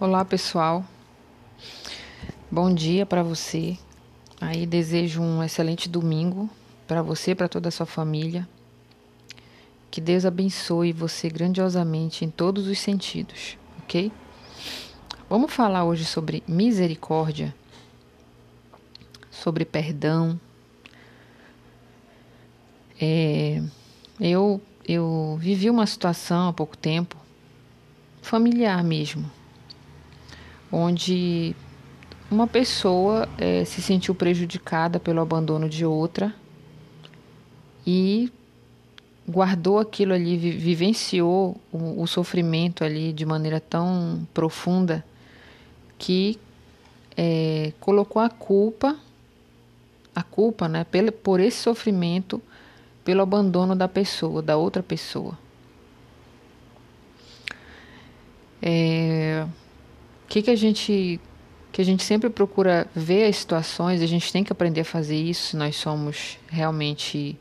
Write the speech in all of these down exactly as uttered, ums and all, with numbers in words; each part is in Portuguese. Olá pessoal, bom dia para você, aí desejo um excelente domingo para você e para toda a sua família, que Deus abençoe você grandiosamente em todos os sentidos, ok? Vamos falar hoje sobre misericórdia, sobre perdão. é, eu, eu vivi uma situação há pouco tempo, familiar mesmo, onde uma pessoa é, se sentiu prejudicada pelo abandono de outra e guardou aquilo ali, vivenciou o, o sofrimento ali de maneira tão profunda que é, colocou a culpa, a culpa, né, pelo, por esse sofrimento, pelo abandono da pessoa, da outra pessoa. É... Que que a gente, que a gente sempre procura ver as situações, a gente tem que aprender a fazer isso se nós somos realmente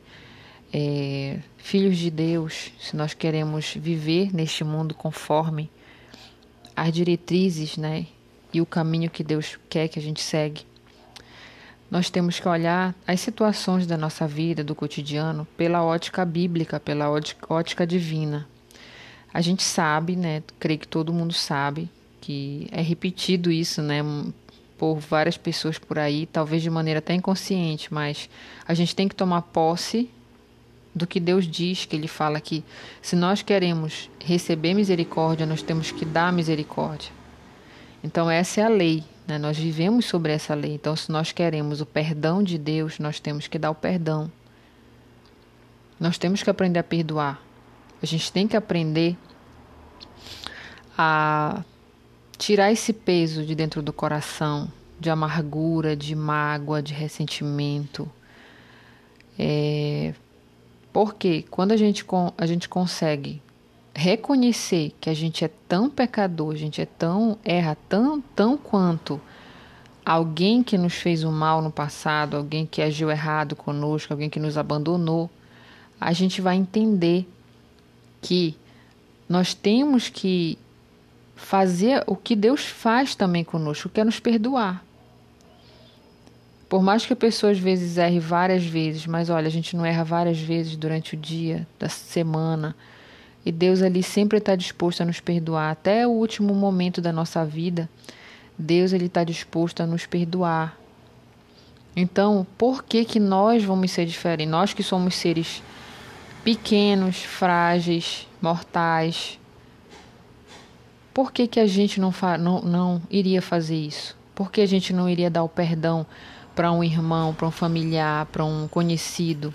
é, filhos de Deus, se nós queremos viver neste mundo conforme as diretrizes, né, e o caminho que Deus quer que a gente segue. Nós temos que olhar as situações da nossa vida, do cotidiano, pela ótica bíblica, pela ótica divina. A gente sabe, né, creio que todo mundo sabe, que é repetido isso, né, por várias pessoas por aí, talvez de maneira até inconsciente, mas a gente tem que tomar posse do que Deus diz, que Ele fala que se nós queremos receber misericórdia, nós temos que dar misericórdia. Então essa é a lei, né? Nós vivemos sobre essa lei, então se nós queremos o perdão de Deus, nós temos que dar o perdão. Nós temos que aprender a perdoar, a gente tem que aprender a tirar esse peso de dentro do coração, de amargura, de mágoa, de ressentimento. É... Porque quando a gente, a gente consegue reconhecer que a gente é tão pecador, a gente é tão, erra tão, tão quanto alguém que nos fez o mal no passado, alguém que agiu errado conosco, alguém que nos abandonou, a gente vai entender que nós temos que fazer o que Deus faz também conosco, que é nos perdoar. Por mais que a pessoa às vezes erre várias vezes, mas olha, a gente não erra várias vezes durante o dia, da semana, e Deus ali sempre está disposto a nos perdoar, até o último momento da nossa vida, Deus ele está disposto a nos perdoar. Então, por que que nós vamos ser diferentes? Nós que somos seres pequenos, frágeis, mortais, por que que a gente não, fa- não, não iria fazer isso? Por que a gente não iria dar o perdão para um irmão, para um familiar, para um conhecido?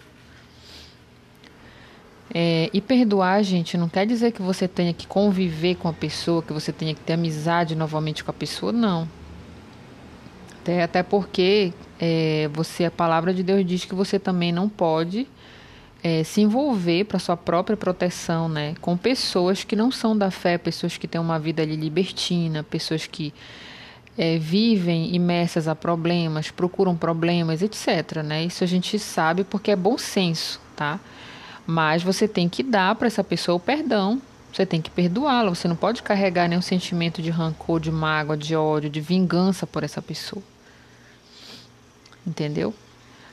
É, e perdoar, gente, não quer dizer que você tenha que conviver com a pessoa, que você tenha que ter amizade novamente com a pessoa, não. Até, até porque é, você, a palavra de Deus diz que você também não pode É, se envolver para sua própria proteção, né, com pessoas que não são da fé, pessoas que têm uma vida ali libertina, pessoas que é, vivem imersas a problemas, procuram problemas, etcétera, né? Isso a gente sabe porque é bom senso, tá? Mas você tem que dar para essa pessoa o perdão, você tem que perdoá-la, você não pode carregar nenhum sentimento de rancor, de mágoa, de ódio, de vingança por essa pessoa, entendeu?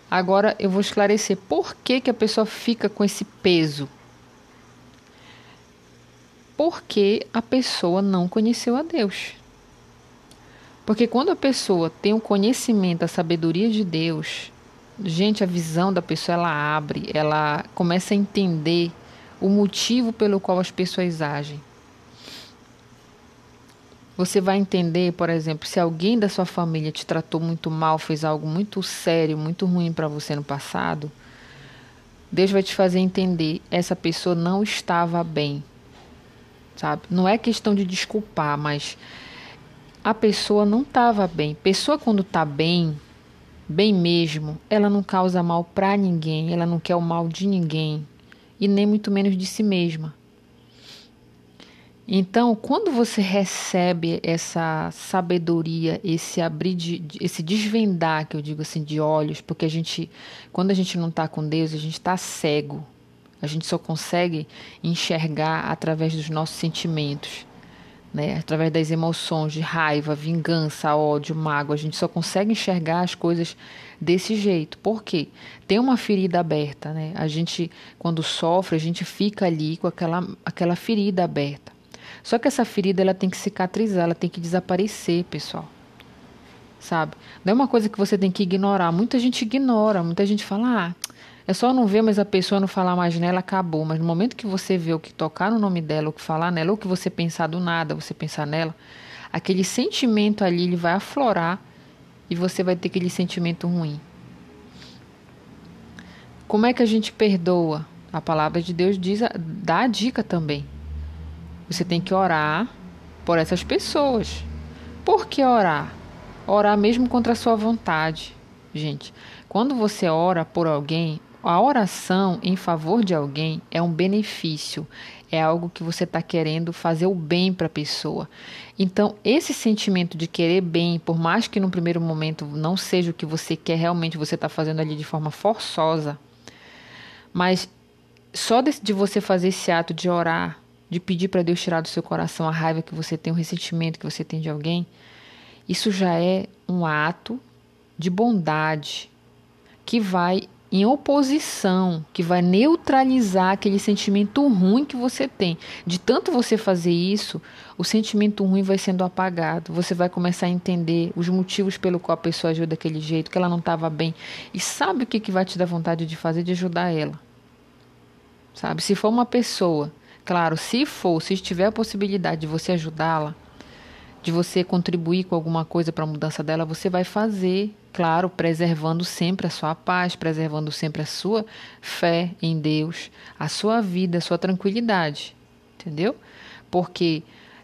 Agora eu vou esclarecer por que que a pessoa fica com esse peso. Porque a pessoa não conheceu a Deus. Porque quando a pessoa tem o conhecimento, a sabedoria de Deus, gente, a visão da pessoa, ela abre, ela começa a entender o motivo pelo qual as pessoas agem. Você vai entender, por exemplo, se alguém da sua família te tratou muito mal, fez algo muito sério, muito ruim para você no passado, Deus vai te fazer entender, essa pessoa não estava bem, sabe? Não é questão de desculpar, mas a pessoa não estava bem. Pessoa quando está bem, bem mesmo, ela não causa mal para ninguém, ela não quer o mal de ninguém e nem muito menos de si mesma. Então, quando você recebe essa sabedoria, esse abrir, de, esse desvendar, que eu digo assim, de olhos, porque a gente, quando a gente não está com Deus, a gente está cego. A gente só consegue enxergar através dos nossos sentimentos, né? Através das emoções de raiva, vingança, ódio, mágoa, a gente só consegue enxergar as coisas desse jeito. Por quê? Tem uma ferida aberta, né? A gente, quando sofre, a gente fica ali com aquela, aquela ferida aberta. Só que essa ferida, ela tem que cicatrizar, ela tem que desaparecer, pessoal. Sabe? Não é uma coisa que você tem que ignorar. Muita gente ignora, muita gente fala... Ah, é só não ver, mas a pessoa não falar mais nela, acabou. Mas no momento que você vê o que tocar no nome dela, o que falar nela, ou que você pensar do nada, você pensar nela, aquele sentimento ali, ele vai aflorar e você vai ter aquele sentimento ruim. Como é que a gente perdoa? A palavra de Deus diz, dá a dica também. Você tem que orar por essas pessoas. Por que orar? Orar mesmo contra a sua vontade, gente. Quando você ora por alguém... A oração em favor de alguém é um benefício, é algo que você está querendo fazer o bem para a pessoa. Então, esse sentimento de querer bem, por mais que no primeiro momento não seja o que você quer, realmente você está fazendo ali de forma forçosa, mas só de, de você fazer esse ato de orar, de pedir para Deus tirar do seu coração a raiva que você tem, o ressentimento que você tem de alguém, isso já é um ato de bondade que vai... em oposição, que vai neutralizar aquele sentimento ruim que você tem. De tanto você fazer isso, o sentimento ruim vai sendo apagado. Você vai começar a entender os motivos pelo qual a pessoa agiu daquele jeito, que ela não estava bem. E sabe o que, que vai te dar vontade de fazer? De ajudar ela. Sabe? Se for uma pessoa, claro, se for, se tiver a possibilidade de você ajudá-la, de você contribuir com alguma coisa para a mudança dela, você vai fazer... Claro, preservando sempre a sua paz, preservando sempre a sua fé em Deus, a sua vida, a sua tranquilidade, entendeu? Porque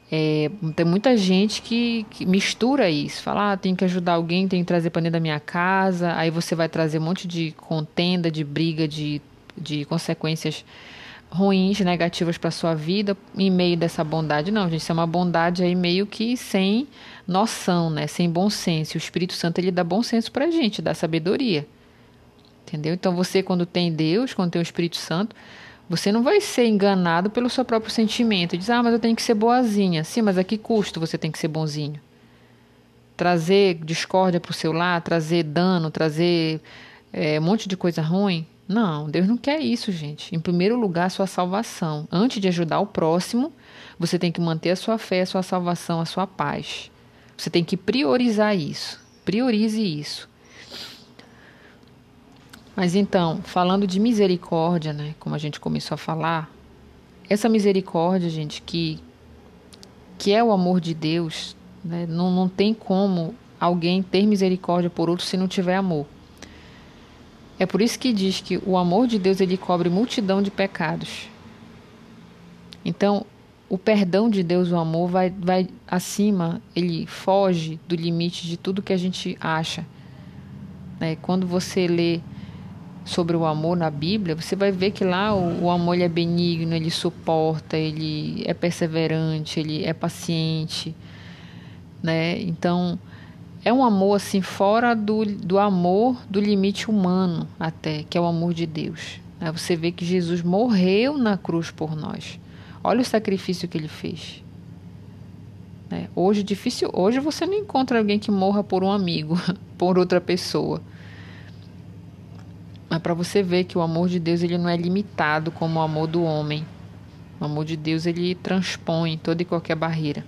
é, tem muita gente que, que mistura isso, fala, ah, tenho que ajudar alguém, tenho que trazer para dentro da minha casa, aí você vai trazer um monte de contenda, de briga, de, de consequências ruins, negativas para a sua vida, em meio dessa bondade. Não, gente, isso é uma bondade aí meio que sem noção, né? Sem bom senso. O Espírito Santo, ele dá bom senso para a gente, dá sabedoria, entendeu? Então, você, quando tem Deus, quando tem o Espírito Santo, você não vai ser enganado pelo seu próprio sentimento. Diz, ah, mas eu tenho que ser boazinha. Sim, mas a que custo você tem que ser bonzinho? Trazer discórdia para o seu lar, trazer dano, trazer é, um monte de coisa ruim? Não, Deus não quer isso, gente. Em primeiro lugar, a sua salvação. Antes de ajudar o próximo, você tem que manter a sua fé, a sua salvação, a sua paz. Você tem que priorizar isso. Priorize isso. Mas então, falando de misericórdia, né? Como a gente começou a falar, essa misericórdia, gente, que, que é o amor de Deus, né? Não, não tem como alguém ter misericórdia por outro se não tiver amor. É por isso que diz que o amor de Deus, ele cobre multidão de pecados. Então, o perdão de Deus, o amor, vai, vai acima, ele foge do limite de tudo que a gente acha. Né? Quando você lê sobre o amor na Bíblia, você vai ver que lá o, o amor, ele é benigno, ele suporta, ele é perseverante, ele é paciente. Né? Então... é um amor assim fora do, do amor do limite humano até, que é o amor de Deus. Aí você vê que Jesus morreu na cruz por nós. Olha o sacrifício que ele fez. Né? Hoje, difícil, hoje você não encontra alguém que morra por um amigo, por outra pessoa. Mas para você ver que o amor de Deus, ele não é limitado como o amor do homem. O amor de Deus, ele transpõe toda e qualquer barreira.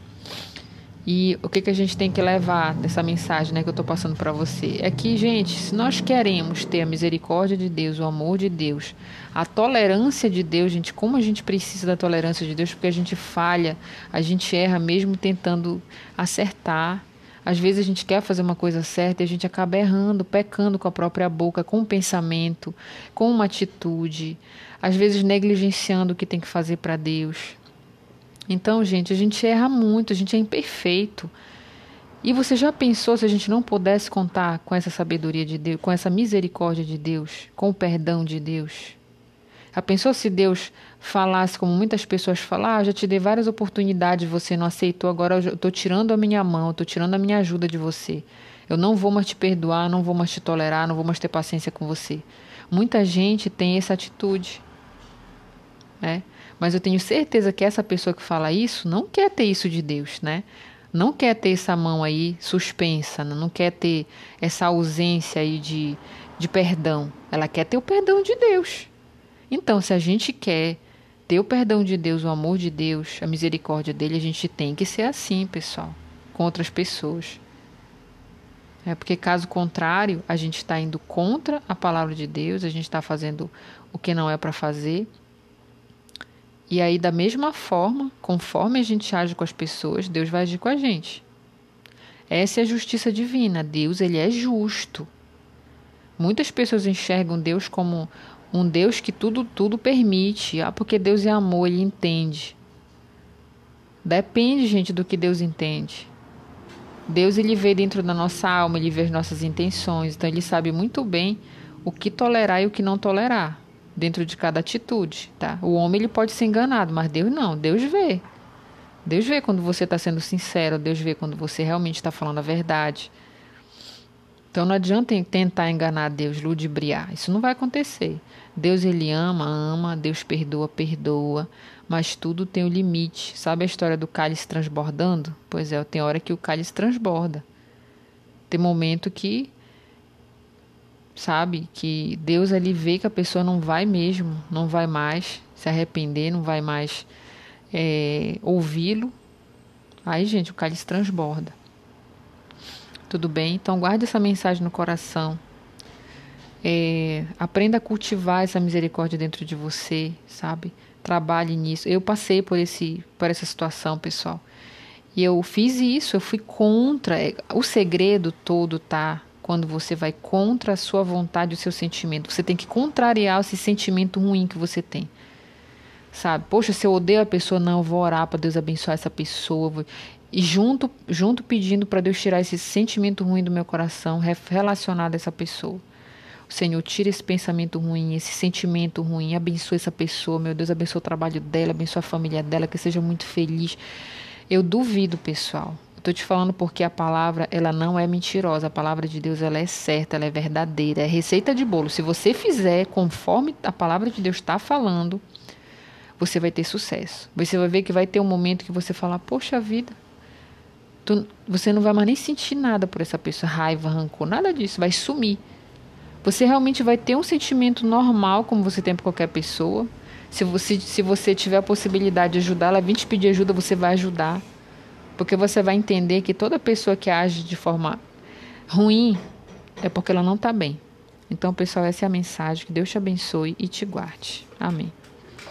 E o que, que a gente tem que levar dessa mensagem, né, que eu estou passando para você? É que, gente, se nós queremos ter a misericórdia de Deus, o amor de Deus, a tolerância de Deus, gente, como a gente precisa da tolerância de Deus, porque a gente falha, a gente erra mesmo tentando acertar. Às vezes a gente quer fazer uma coisa certa e a gente acaba errando, pecando com a própria boca, com um pensamento, com uma atitude, às vezes negligenciando o que tem que fazer para Deus. Então, gente, a gente erra muito, a gente é imperfeito. E você já pensou se a gente não pudesse contar com essa sabedoria de Deus, com essa misericórdia de Deus, com o perdão de Deus? Já pensou se Deus falasse, como muitas pessoas falam, ah, já te dei várias oportunidades, você não aceitou, agora eu estou tirando a minha mão, estou tirando a minha ajuda de você. Eu não vou mais te perdoar, não vou mais te tolerar, não vou mais ter paciência com você. Muita gente tem essa atitude, né? Mas eu tenho certeza que essa pessoa que fala isso não quer ter isso de Deus, né? Não quer ter essa mão aí suspensa, não quer ter essa ausência aí de, de perdão. Ela quer ter o perdão de Deus. Então, se a gente quer ter o perdão de Deus, o amor de Deus, a misericórdia dele, a gente tem que ser assim, pessoal, com outras pessoas. É porque, caso contrário, a gente está indo contra a palavra de Deus, a gente está fazendo o que não é para fazer. E aí, da mesma forma, conforme a gente age com as pessoas, Deus vai agir com a gente. Essa é a justiça divina. Deus, ele é justo. Muitas pessoas enxergam Deus como um Deus que tudo, tudo permite. Ah, porque Deus é amor, ele entende. Depende, gente, do que Deus entende. Deus, ele vê dentro da nossa alma, ele vê as nossas intenções. Então, ele sabe muito bem o que tolerar e o que não tolerar dentro de cada atitude, tá? O homem, ele pode ser enganado, mas Deus não. Deus vê. Deus vê quando você está sendo sincero. Deus vê quando você realmente está falando a verdade. Então, não adianta tentar enganar Deus, ludibriar. Isso não vai acontecer. Deus, ele ama, ama. Deus perdoa, perdoa. Mas tudo tem um limite. Sabe a história do cálice transbordando? Pois é, tem hora que o cálice transborda. Tem momento que, sabe, que Deus ali vê que a pessoa não vai mesmo, não vai mais se arrepender, não vai mais é, ouvi-lo. Aí, gente, o cálice transborda. Tudo bem? Então, guarde essa mensagem no coração. É, aprenda a cultivar essa misericórdia dentro de você, sabe? Trabalhe nisso. Eu passei por, esse, por essa situação, pessoal. E eu fiz isso, eu fui contra. O segredo todo tá quando você vai contra a sua vontade, o seu sentimento. Você tem que contrariar esse sentimento ruim que você tem. Sabe? Poxa, se eu odeio a pessoa, não, eu vou orar para Deus abençoar essa pessoa. Vou... E junto, junto pedindo para Deus tirar esse sentimento ruim do meu coração relacionado a essa pessoa. Senhor, tira esse pensamento ruim, esse sentimento ruim, abençoa essa pessoa, meu Deus, abençoa o trabalho dela, abençoa a família dela, que seja muito feliz. Eu duvido, pessoal. Estou te falando porque a palavra, ela não é mentirosa, a palavra de Deus, ela é certa, ela é verdadeira, é receita de bolo. Se você fizer conforme a palavra de Deus está falando, você vai ter sucesso. Você vai ver que vai ter um momento que você falar, poxa vida, tu, você não vai mais nem sentir nada por essa pessoa, raiva, rancor, nada disso, vai sumir. Você realmente vai ter um sentimento normal, como você tem para qualquer pessoa. Se você, se você tiver a possibilidade de ajudar, ela vem te pedir ajuda, você vai ajudar. Porque você vai entender que toda pessoa que age de forma ruim é porque ela não está bem. Então, pessoal, essa é a mensagem. Que Deus te abençoe e te guarde. Amém.